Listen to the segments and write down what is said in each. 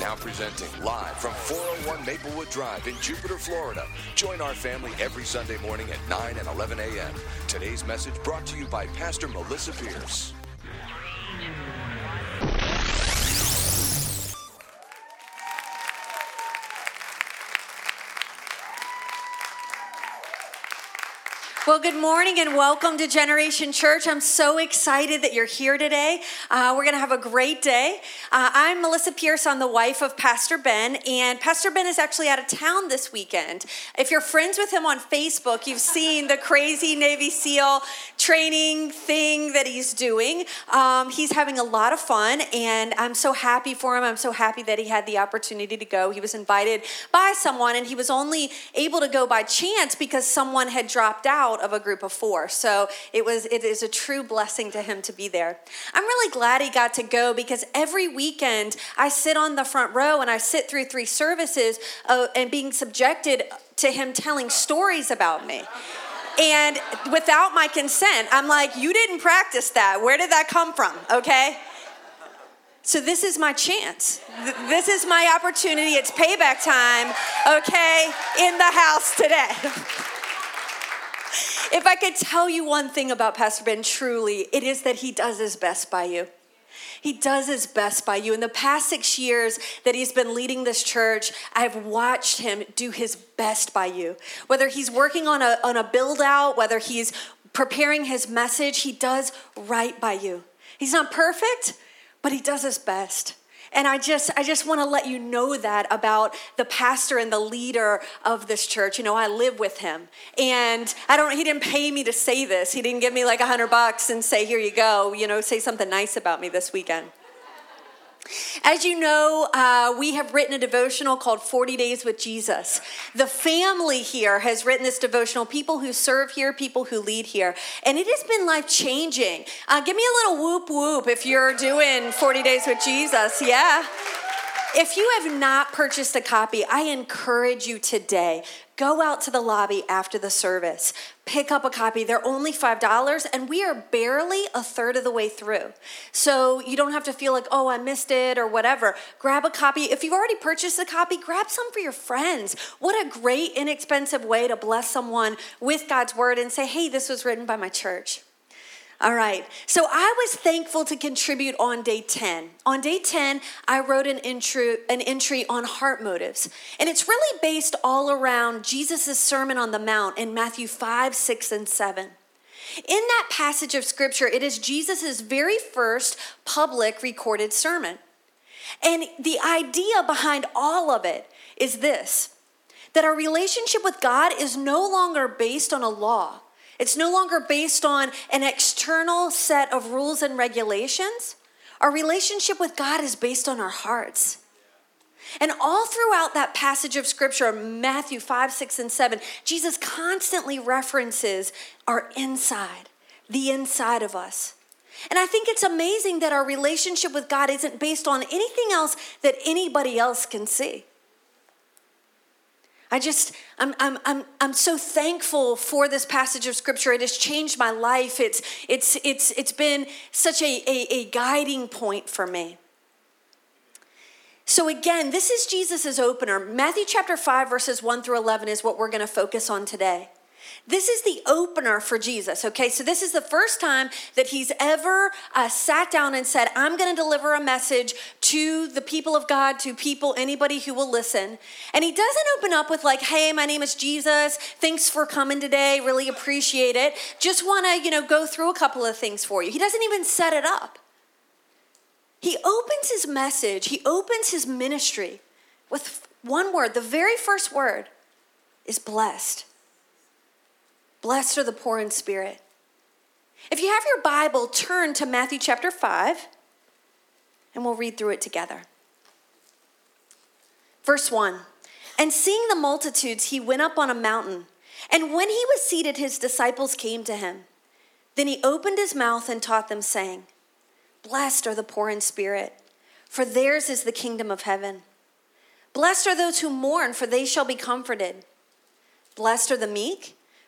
Now presenting live from 401 Maplewood Drive in Jupiter, Florida. Join our family every Sunday morning at 9 and 11 a.m. Today's message brought to you by Pastor Melissa Pierce. Well, good morning and welcome to Generation Church. I'm so excited that you're here today. We're going to have a great day. I'm Melissa Pierce. I'm the wife of Pastor Ben, and Pastor Ben is actually out of town this weekend. If you're friends with him on Facebook, you've seen the crazy Navy SEAL training thing that he's doing. He's having a lot of fun, and I'm so happy for him. I'm so happy that he had the opportunity to go. He was invited by someone, and he was only able to go by chance because someone had dropped out of a group of four. So it is a true blessing to him to be there. I'm really glad he got to go because every weekend I sit on the front row and I sit through three services and being subjected to him telling stories about me. And without my consent, I'm like, you didn't practice that. Where did that come from? Okay. So this is my chance. This is my opportunity. It's payback time. Okay. In the house today. If I could tell you one thing about Pastor Ben, truly, it is that he does his best by you. He does his best by you. In the past 6 years that he's been leading this church, I've watched him do his best by you. Whether he's working on a build out, whether he's preparing his message, he does right by you. He's not perfect, but he does his best. And I just want to let you know that about the pastor and the leader of this church. You know, I live with him, and he didn't pay me to say this. He didn't give me like $100 and say, here you go, you know, say something nice about me this weekend. As you know, we have written a devotional called 40 Days with Jesus. The family here has written this devotional, people who serve here, people who lead here. And it has been life-changing. Give me a little whoop-whoop if you're doing 40 Days with Jesus. Yeah. If you have not purchased a copy, I encourage you today, go out to the lobby after the service. Pick up a copy. They're only $5, and we are barely a third of the way through. So you don't have to feel like, oh, I missed it or whatever. Grab a copy. If you've already purchased a copy, grab some for your friends. What a great, inexpensive way to bless someone with God's word and say, hey, this was written by my church. All right, so I was thankful to contribute on day 10. On day 10, I wrote an entry on heart motives, and it's really based all around Jesus' Sermon on the Mount in Matthew 5, 6, and 7. In that passage of Scripture, it is Jesus' very first public recorded sermon, and the idea behind all of it is this, that our relationship with God is no longer based on a law. It's no longer based on an external set of rules and regulations. Our relationship with God is based on our hearts. And all throughout that passage of Scripture, Matthew 5, 6, and 7, Jesus constantly references our inside, the inside of us. And I think it's amazing that our relationship with God isn't based on anything else that anybody else can see. I'm so thankful for this passage of Scripture. It has changed my life. It's been such a guiding point for me. So again, this is Jesus' opener. Matthew chapter 5, verses 1 through 11 is what we're going to focus on today. This is the opener for Jesus, okay? So this is the first time that he's ever sat down and said, I'm going to deliver a message to the people of God, to people, anybody who will listen. And he doesn't open up with like, hey, my name is Jesus. Thanks for coming today. Really appreciate it. Just want to, go through a couple of things for you. He doesn't even set it up. He opens his message. He opens his ministry with one word. The very first word is blessed. Blessed are the poor in spirit. If you have your Bible, turn to Matthew chapter 5, and we'll read through it together. Verse 1, and seeing the multitudes, he went up on a mountain, and when he was seated, his disciples came to him. Then he opened his mouth and taught them, saying, blessed are the poor in spirit, for theirs is the kingdom of heaven. Blessed are those who mourn, for they shall be comforted. Blessed are the meek,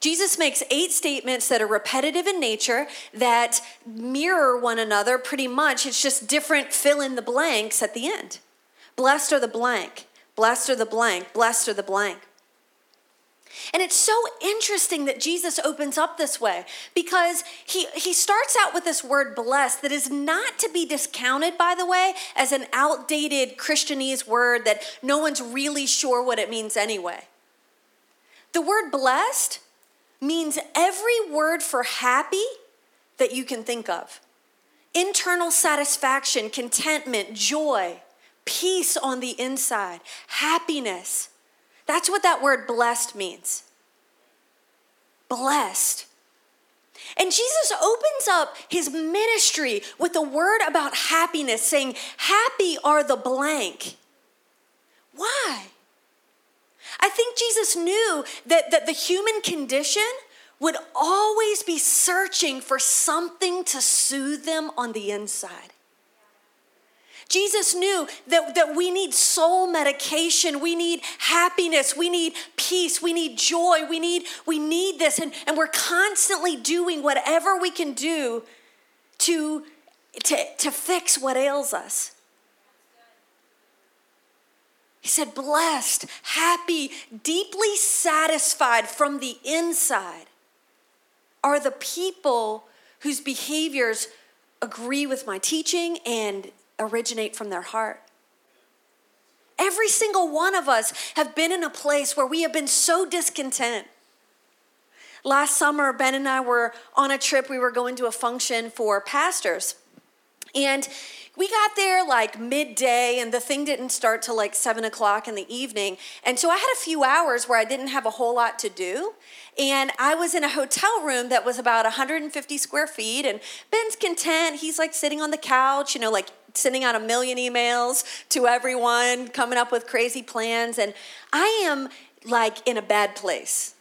Jesus makes 8 statements that are repetitive in nature that mirror one another pretty much. It's just different fill in the blanks at the end. Blessed are the blank, blessed are the blank, blessed are the blank. And it's so interesting that Jesus opens up this way because he starts out with this word blessed that is not to be discounted, by the way, as an outdated Christianese word that no one's really sure what it means anyway. The word blessed means every word for happy that you can think of. Internal satisfaction, contentment, joy, peace on the inside, happiness. That's what that word blessed means. Blessed. And Jesus opens up his ministry with a word about happiness, saying, happy are the blank. Why? I think Jesus knew that the human condition would always be searching for something to soothe them on the inside. Jesus knew that we need soul medication, we need happiness, we need peace, we need joy, we need this, and we're constantly doing whatever we can do to fix what ails us. He said, blessed, happy, deeply satisfied from the inside are the people whose behaviors agree with my teaching and originate from their heart. Every single one of us have been in a place where we have been so discontent. Last summer, Ben and I were on a trip. We were going to a function for pastors. And we got there like midday, and the thing didn't start till like 7:00 in the evening. And so I had a few hours where I didn't have a whole lot to do. And I was in a hotel room that was about 150 square feet. And Ben's content. He's like sitting on the couch, you know, like sending out 1 million emails to everyone, coming up with crazy plans. And I am like in a bad place.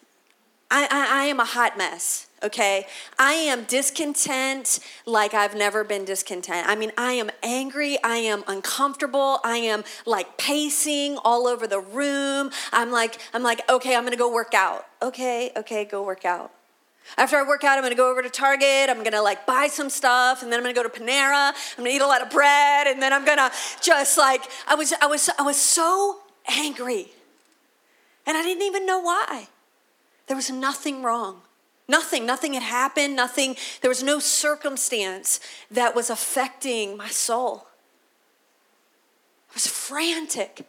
I am a hot mess. Okay, I am discontent like I've never been discontent. I mean, I am angry. I am uncomfortable. I am like pacing all over the room. I'm like, okay, I'm going to go work out. Okay, go work out. After I work out, I'm going to go over to Target. I'm going to like buy some stuff, and then I'm going to go to Panera. I'm going to eat a lot of bread, and then I'm going to just like, I was so angry, and I didn't even know why. There was nothing wrong. Nothing had happened, nothing, there was no circumstance that was affecting my soul. I was frantic.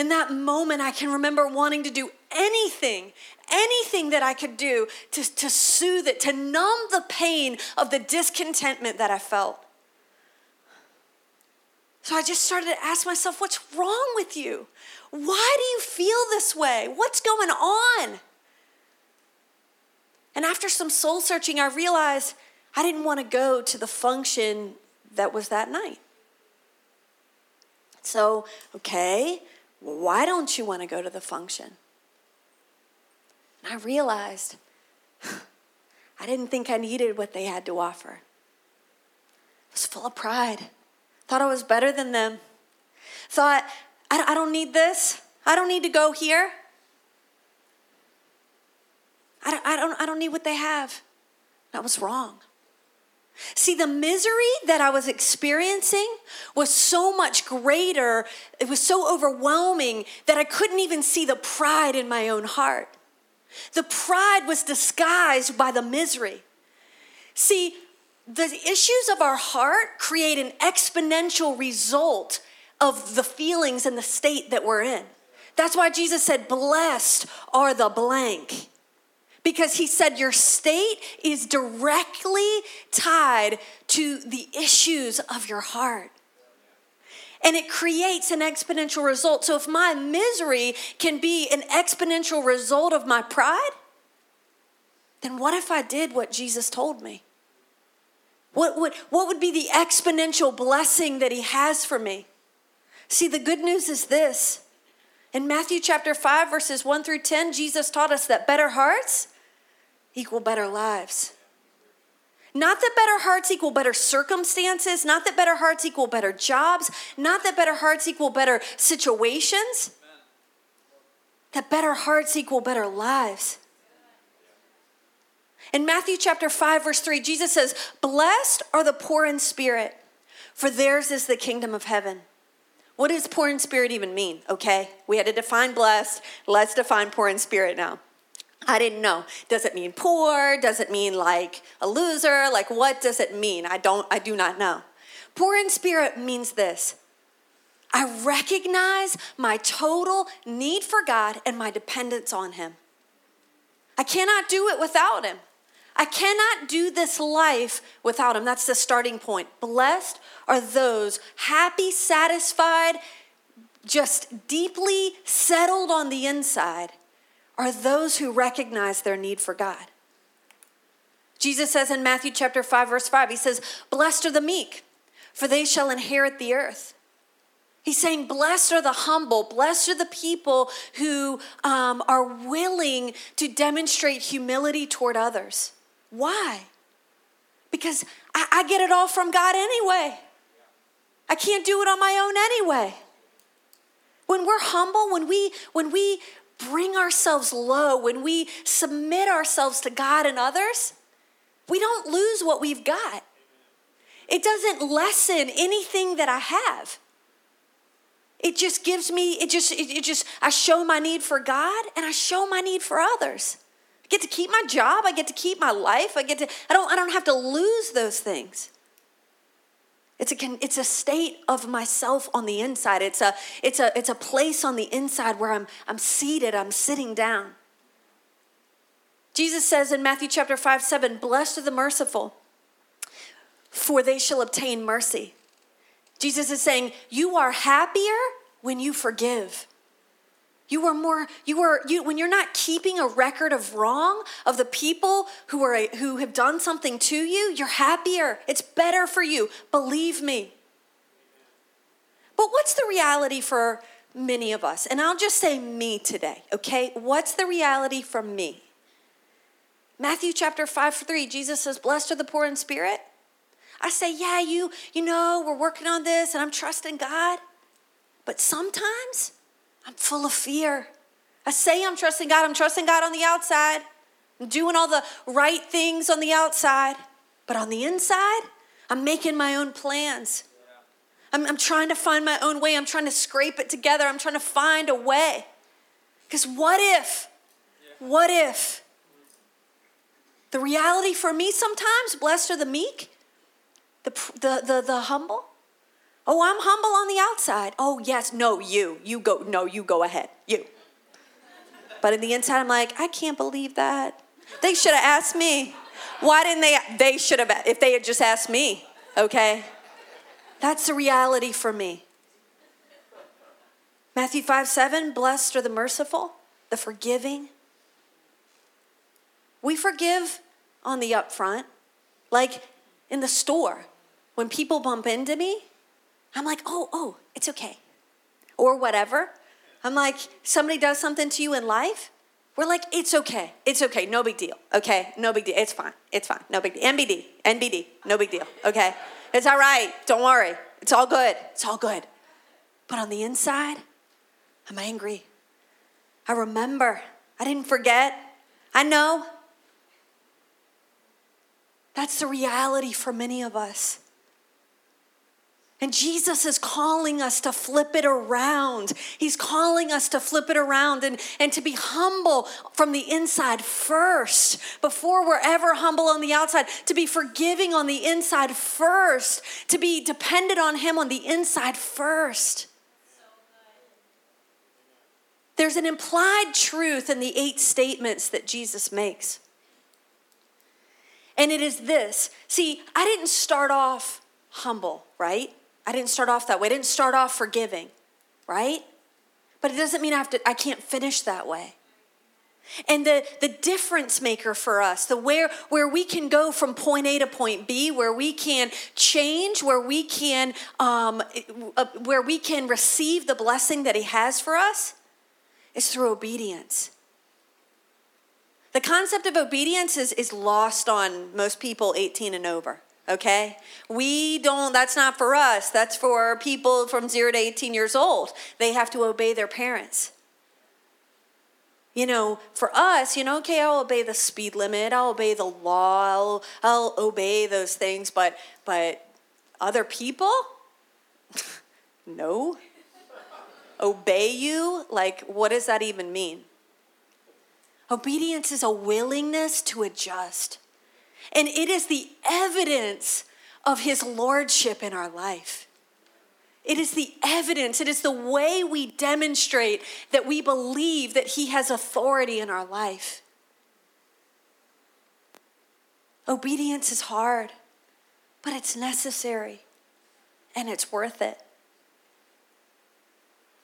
In that moment, I can remember wanting to do anything that I could do to soothe it, to numb the pain of the discontentment that I felt. So I just started to ask myself, what's wrong with you? Why do you feel this way? What's going on? And after some soul searching, I realized I didn't want to go to the function that was that night. So, okay, why don't you want to go to the function? And I realized I didn't think I needed what they had to offer. I was full of pride. Thought I was better than them. Thought, I don't need this. I don't need to go here. I don't need what they have. That was wrong. See, the misery that I was experiencing was so much greater. It was so overwhelming that I couldn't even see the pride in my own heart. The pride was disguised by the misery. See, the issues of our heart create an exponential result of the feelings and the state that we're in. That's why Jesus said, blessed are the blank. Because he said your state is directly tied to the issues of your heart. And it creates an exponential result. So if my misery can be an exponential result of my pride, then what if I did what Jesus told me? What would be the exponential blessing that he has for me? See, the good news is this. In Matthew chapter 5, verses 1 through 10, Jesus taught us that better hearts equal better lives. Not that better hearts equal better circumstances, not that better hearts equal better jobs, not that better hearts equal better situations, amen, that better hearts equal better lives. In Matthew chapter 5, verse 3, Jesus says, "Blessed are the poor in spirit, for theirs is the kingdom of heaven." What does poor in spirit even mean? Okay, we had to define blessed. Let's define poor in spirit now. I didn't know. Does it mean poor? Does it mean like a loser? Like what does it mean? I do not know. Poor in spirit means this. I recognize my total need for God and my dependence on him. I cannot do it without him. I cannot do this life without him. That's the starting point. Blessed are those happy, satisfied, just deeply settled on the inside, are those who recognize their need for God. Jesus says in Matthew chapter 5, verse 5, he says, "Blessed are the meek, for they shall inherit the earth." He's saying, blessed are the humble, blessed are the people who are willing to demonstrate humility toward others. Why? Because I get it all from God anyway. I can't do it on my own anyway. When we're humble, when we bring ourselves low, when we submit ourselves to God and others, we don't lose what we've got. It doesn't lessen anything that I have. It just gives me, I show my need for God and I show my need for others. I get to keep my job. I get to keep my life. I don't have to lose those things. It's a state of myself on the inside. It's a place on the inside where I'm seated, I'm sitting down. Jesus says in Matthew chapter 5:7, "Blessed are the merciful, for they shall obtain mercy." Jesus is saying, you are happier when you forgive. When you're not keeping a record of wrong, of the people who have done something to you, you're happier. It's better for you. Believe me. But what's the reality for many of us? And I'll just say me today, okay? What's the reality for me? Matthew chapter 5:3, Jesus says, "Blessed are the poor in spirit." I say, yeah, you know, we're working on this and I'm trusting God. But sometimes I'm full of fear. I say I'm trusting God on the outside. I'm doing all the right things on the outside. But on the inside, I'm making my own plans. I'm trying to find my own way. I'm trying to scrape it together. I'm trying to find a way. Because what if? The reality for me sometimes, blessed are the meek. The humble? Oh, I'm humble on the outside. Oh, yes, no, you go ahead, you. But in the inside, I'm like, I can't believe that. They should have asked me. Why didn't they should have, if they had just asked me, okay? That's the reality for me. Matthew 5:7, "Blessed are the merciful, the forgiving." We forgive on the upfront, like in the store, when people bump into me, I'm like, oh, it's okay. Or whatever. I'm like, somebody does something to you in life. We're like, it's okay, no big deal. Okay, no big deal, it's fine, no big deal. NBD, no big deal, okay? It's all right, don't worry, it's all good. But on the inside, I'm angry. I remember, I didn't forget, I know. That's the reality for many of us. And Jesus is calling us to flip it around. He's calling us to flip it around and to be humble from the inside first, before we're ever humble on the outside, to be forgiving on the inside first, to be dependent on him on the inside first. There's an implied truth in the 8 statements that Jesus makes. And it is this. See, I didn't start off humble, right? I didn't start off that way. I didn't start off forgiving, right? But it doesn't mean I can't finish that way. And the difference maker for us, the where we can go from point A to point B, where we can change, where we can receive the blessing that he has for us, It's through obedience. The concept of obedience is lost on most people 18 and over, okay? That's not for us. That's for people from 0 to 18 years old. They have to obey their parents. You know, for us, okay, I'll obey the speed limit. I'll obey the law. I'll obey those things. But other people? No. Obey you? Like, what does that even mean? Obedience is a willingness to adjust. And it is the evidence of his lordship in our life. It is the evidence. It is the way we demonstrate that we believe that he has authority in our life. Obedience is hard, but it's necessary, and it's worth it.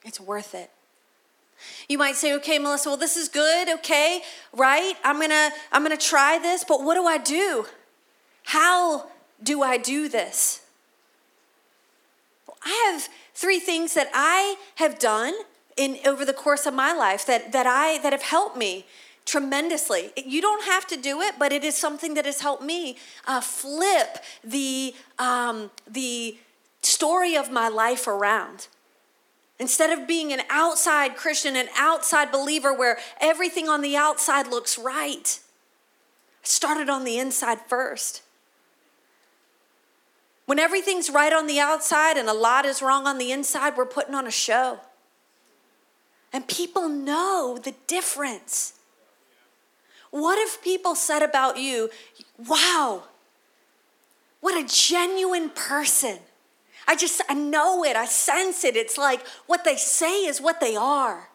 It's worth it. You might say, okay, Melissa, well, this is good, okay, right? I'm gonna try this, but what do I do? How do I do this? Well, I have 3 things that I have done over the course of my life that have helped me tremendously. You don't have to do it, but it is something that has helped me flip the story of my life around. Instead of being an outside Christian, an outside believer where everything on the outside looks right, I started on the inside first. When everything's right on the outside and a lot is wrong on the inside, we're putting on a show. And people know the difference. What if people said about you, wow, what a genuine person. I know it. I sense it. It's like what they say is what they are.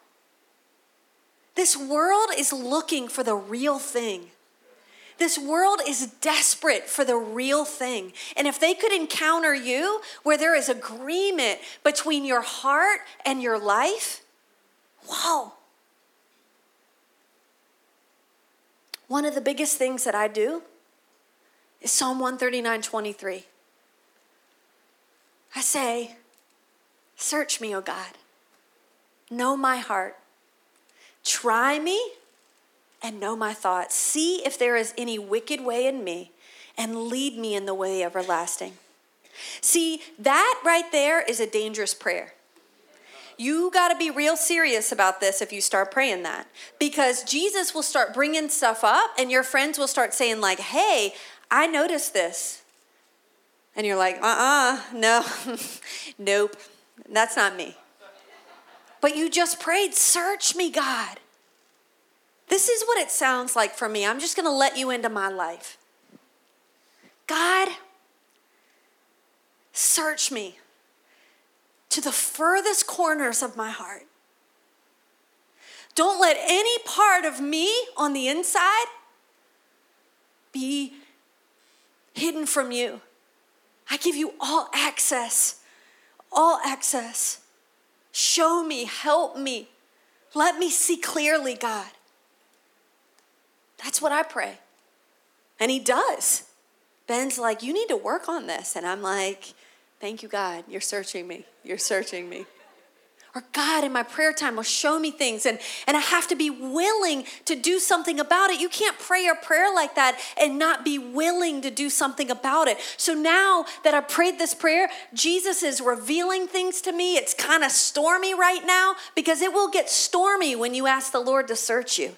This world is looking for the real thing. This world is desperate for the real thing. And if they could encounter you where there is agreement between your heart and your life, wow. One of the biggest things that I do is Psalm 139:23. I say, search me, O God, know my heart, try me and know my thoughts, see if there is any wicked way in me and lead me in the way everlasting. See, that right there is a dangerous prayer. You got to be real serious about this if you start praying that, because Jesus will start bringing stuff up and your friends will start saying like, hey, I noticed this. And you're like, no, nope, that's not me. But you just prayed, search me, God. This is what it sounds like for me. I'm just going to let you into my life. God, search me to the furthest corners of my heart. Don't let any part of me on the inside be hidden from you. I give you all access, all access. Show me, help me. Let me see clearly, God. That's what I pray. And he does. Ben's like, you need to work on this. And I'm like, thank you, God. You're searching me. You're searching me. Or God in my prayer time will show me things, and I have to be willing to do something about it. You can't pray a prayer like that and not be willing to do something about it. So now that I prayed this prayer, Jesus is revealing things to me. It's kind of stormy right now, because it will get stormy when you ask the Lord to search you.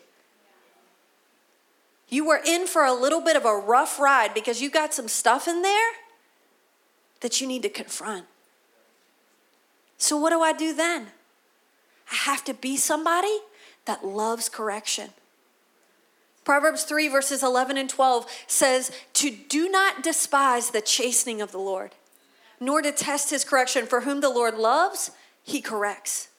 You were in for a little bit of a rough ride because you got some stuff in there that you need to confront. So what do I do then? I have to be somebody that loves correction. Proverbs 3:11-12 says, to do not despise the chastening of the Lord, nor detest his correction. For whom the Lord loves, he corrects.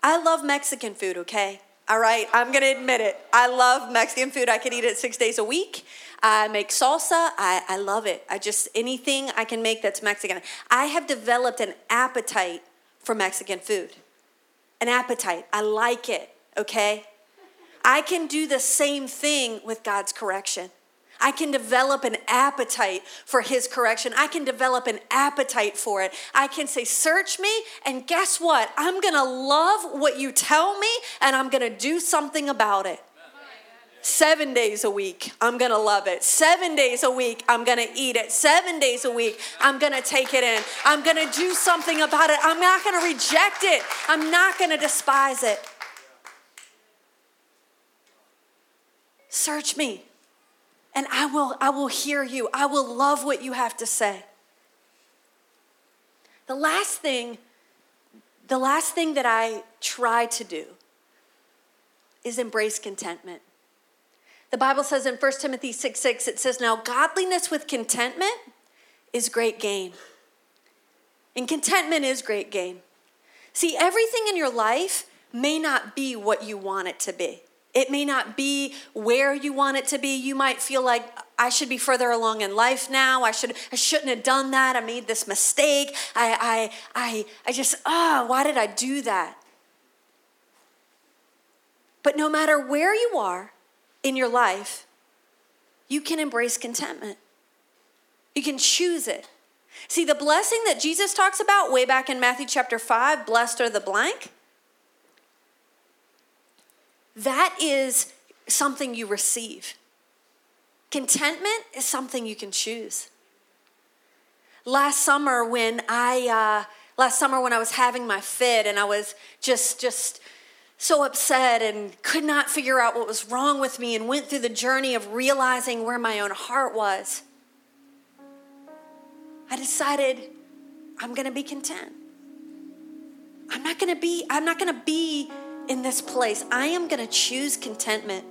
I love Mexican food, okay? All right, I'm going to admit it. I love Mexican food. I could eat it 6 days a week. I make salsa. I love it. Anything I can make that's Mexican. I have developed an appetite for Mexican food. An appetite. I like it, okay? I can do the same thing with God's correction. I can develop an appetite for his correction. I can develop an appetite for it. I can say, search me, and guess what? I'm going to love what you tell me, and I'm going to do something about it. 7 days a week, I'm going to love it. 7 days a week, I'm going to eat it. 7 days a week, I'm going to take it in. I'm going to do something about it. I'm not going to reject it. I'm not going to despise it. Search me, and I will hear you. I will love what you have to say. The last thing that I try to do is embrace contentment. The Bible says in 1 Timothy 6:6, it says, now godliness with contentment is great gain. And contentment is great gain. See, everything in your life may not be what you want it to be. It may not be where you want it to be. You might feel like, I should be further along in life now. I shouldn't have done that. I made this mistake. Why did I do that? But no matter where you are in your life, you can embrace contentment. You can choose it. See, the blessing that Jesus talks about way back in Matthew chapter 5, blessed are the blank. That is something you receive. Contentment is something you can choose. Last summer when I was having my fit and I was just so upset and could not figure out what was wrong with me and went through the journey of realizing where my own heart was, I decided I'm going to be content. I'm not going to be in this place. I am going to choose contentment.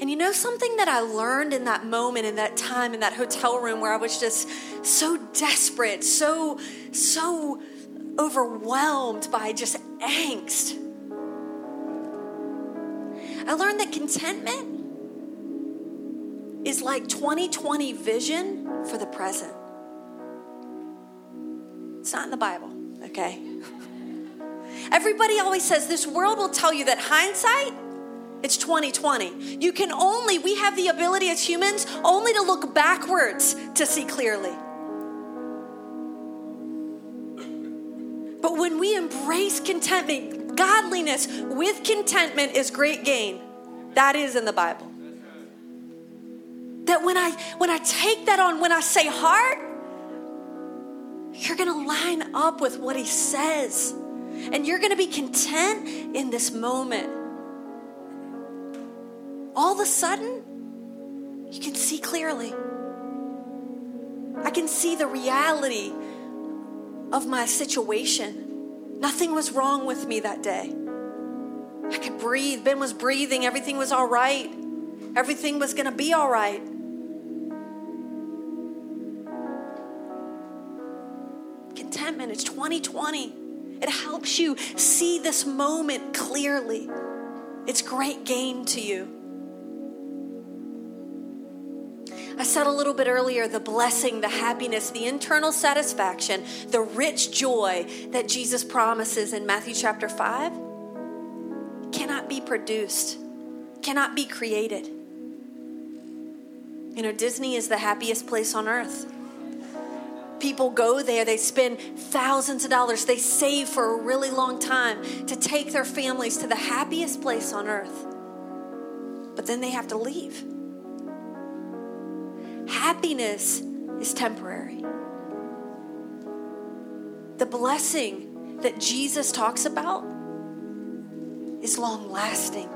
And you know something that I learned in that moment, in that time, in that hotel room where I was just so desperate, so overwhelmed by just angst. I learned that contentment is like 20/20 vision for the present. It's not in the Bible, okay? Everybody always says this world will tell you that hindsight, it's 20/20. We have the ability as humans only to look backwards to see clearly. But when we embrace contentment, godliness with contentment is great gain. That is in the Bible. That when I take that on, when I say heart, you're going to line up with what he says. And you're going to be content in this moment. All of a sudden, you can see clearly. I can see the reality of my situation. Nothing was wrong with me that day. I could breathe. Ben was breathing. Everything was all right. Everything was going to be all right. Contentment, it's 20/20. It helps you see this moment clearly. It's great gain to you. I said a little bit earlier, the blessing, the happiness, the internal satisfaction, the rich joy that Jesus promises in Matthew chapter 5 cannot be produced, cannot be created. You know, Disney is the happiest place on earth. People go there, they spend thousands of dollars, they save for a really long time to take their families to the happiest place on earth. But then they have to leave. Happiness is temporary. The blessing that Jesus talks about is long-lasting.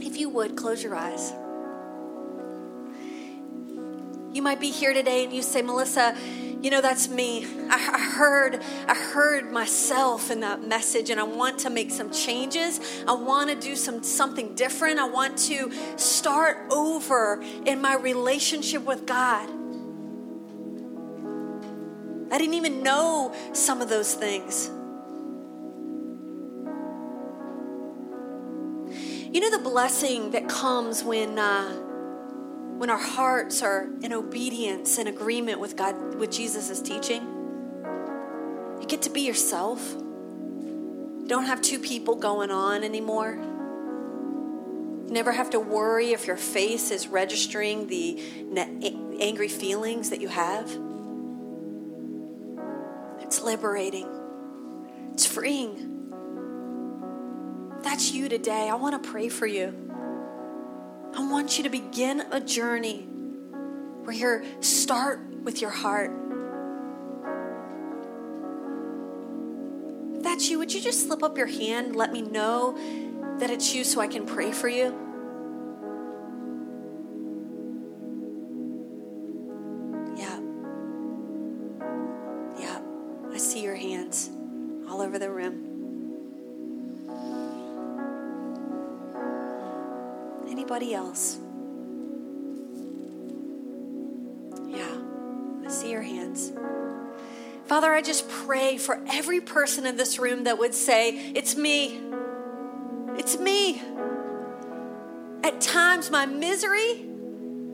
If you would, close your eyes. You might be here today and you say, Melissa, you know, that's me. I heard myself in that message and I want to make some changes. I want to do something different. I want to start over in my relationship with God. I didn't even know some of those things. You know the blessing that comes when our hearts are in obedience and agreement with God, with Jesus' teaching, you get to be yourself. You don't have two people going on anymore. You never have to worry if your face is registering the angry feelings that you have. It's liberating. It's freeing. If that's you today, I want to pray for you. I want you to begin a journey where you start with your heart. If that's you, would you just slip up your hand and let me know that it's you so I can pray for you? Yeah. Yeah. I see your hands all over the room. Anybody else? Yeah. I see your hands. Father, I just pray for every person in this room that would say, it's me. It's me. At times my misery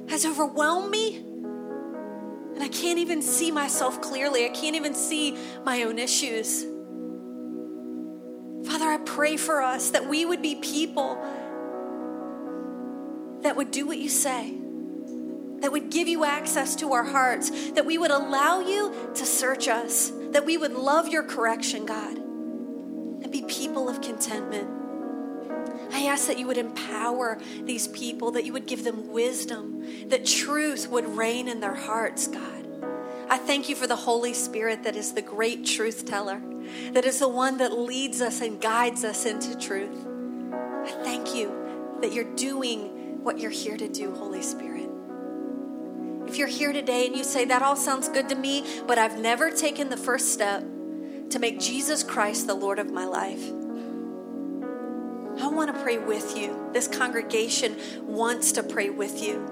has overwhelmed me and I can't even see myself clearly. I can't even see my own issues. Father, I pray for us that we would be people that would do what you say, that would give you access to our hearts, that we would allow you to search us, that we would love your correction, God, and be people of contentment. I ask that you would empower these people, that you would give them wisdom, that truth would reign in their hearts, God. I thank you for the Holy Spirit that is the great truth teller, that is the one that leads us and guides us into truth. I thank you that you're doing what you're here to do, Holy Spirit. If you're here today and you say, that all sounds good to me, but I've never taken the first step to make Jesus Christ the Lord of my life, I want to pray with you. This congregation wants to pray with you.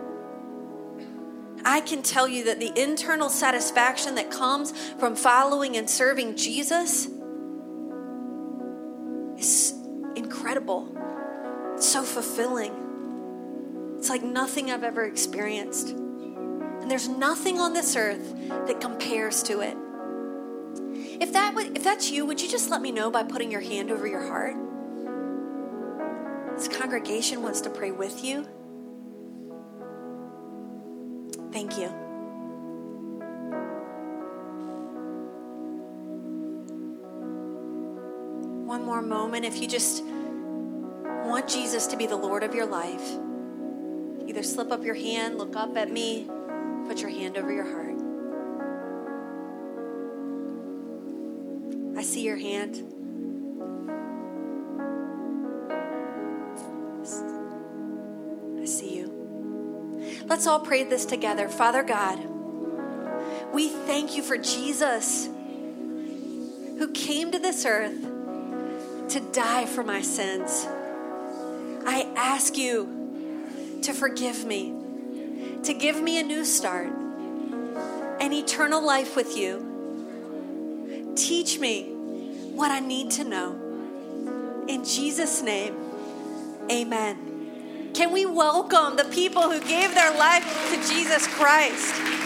I can tell you that the internal satisfaction that comes from following and serving Jesus is incredible. It's so fulfilling. It's like nothing I've ever experienced. And there's nothing on this earth that compares to it. If that's you, would you just let me know by putting your hand over your heart? This congregation wants to pray with you. Thank you. One more moment. If you just want Jesus to be the Lord of your life, either slip up your hand, look up at me, put your hand over your heart. I see your hand. Let's all pray this together. Father God, we thank you for Jesus, who came to this earth to die for my sins. I ask you to forgive me, to give me a new start, an eternal life with you. Teach me what I need to know. In Jesus' name, amen. Can we welcome the people who gave their life to Jesus Christ?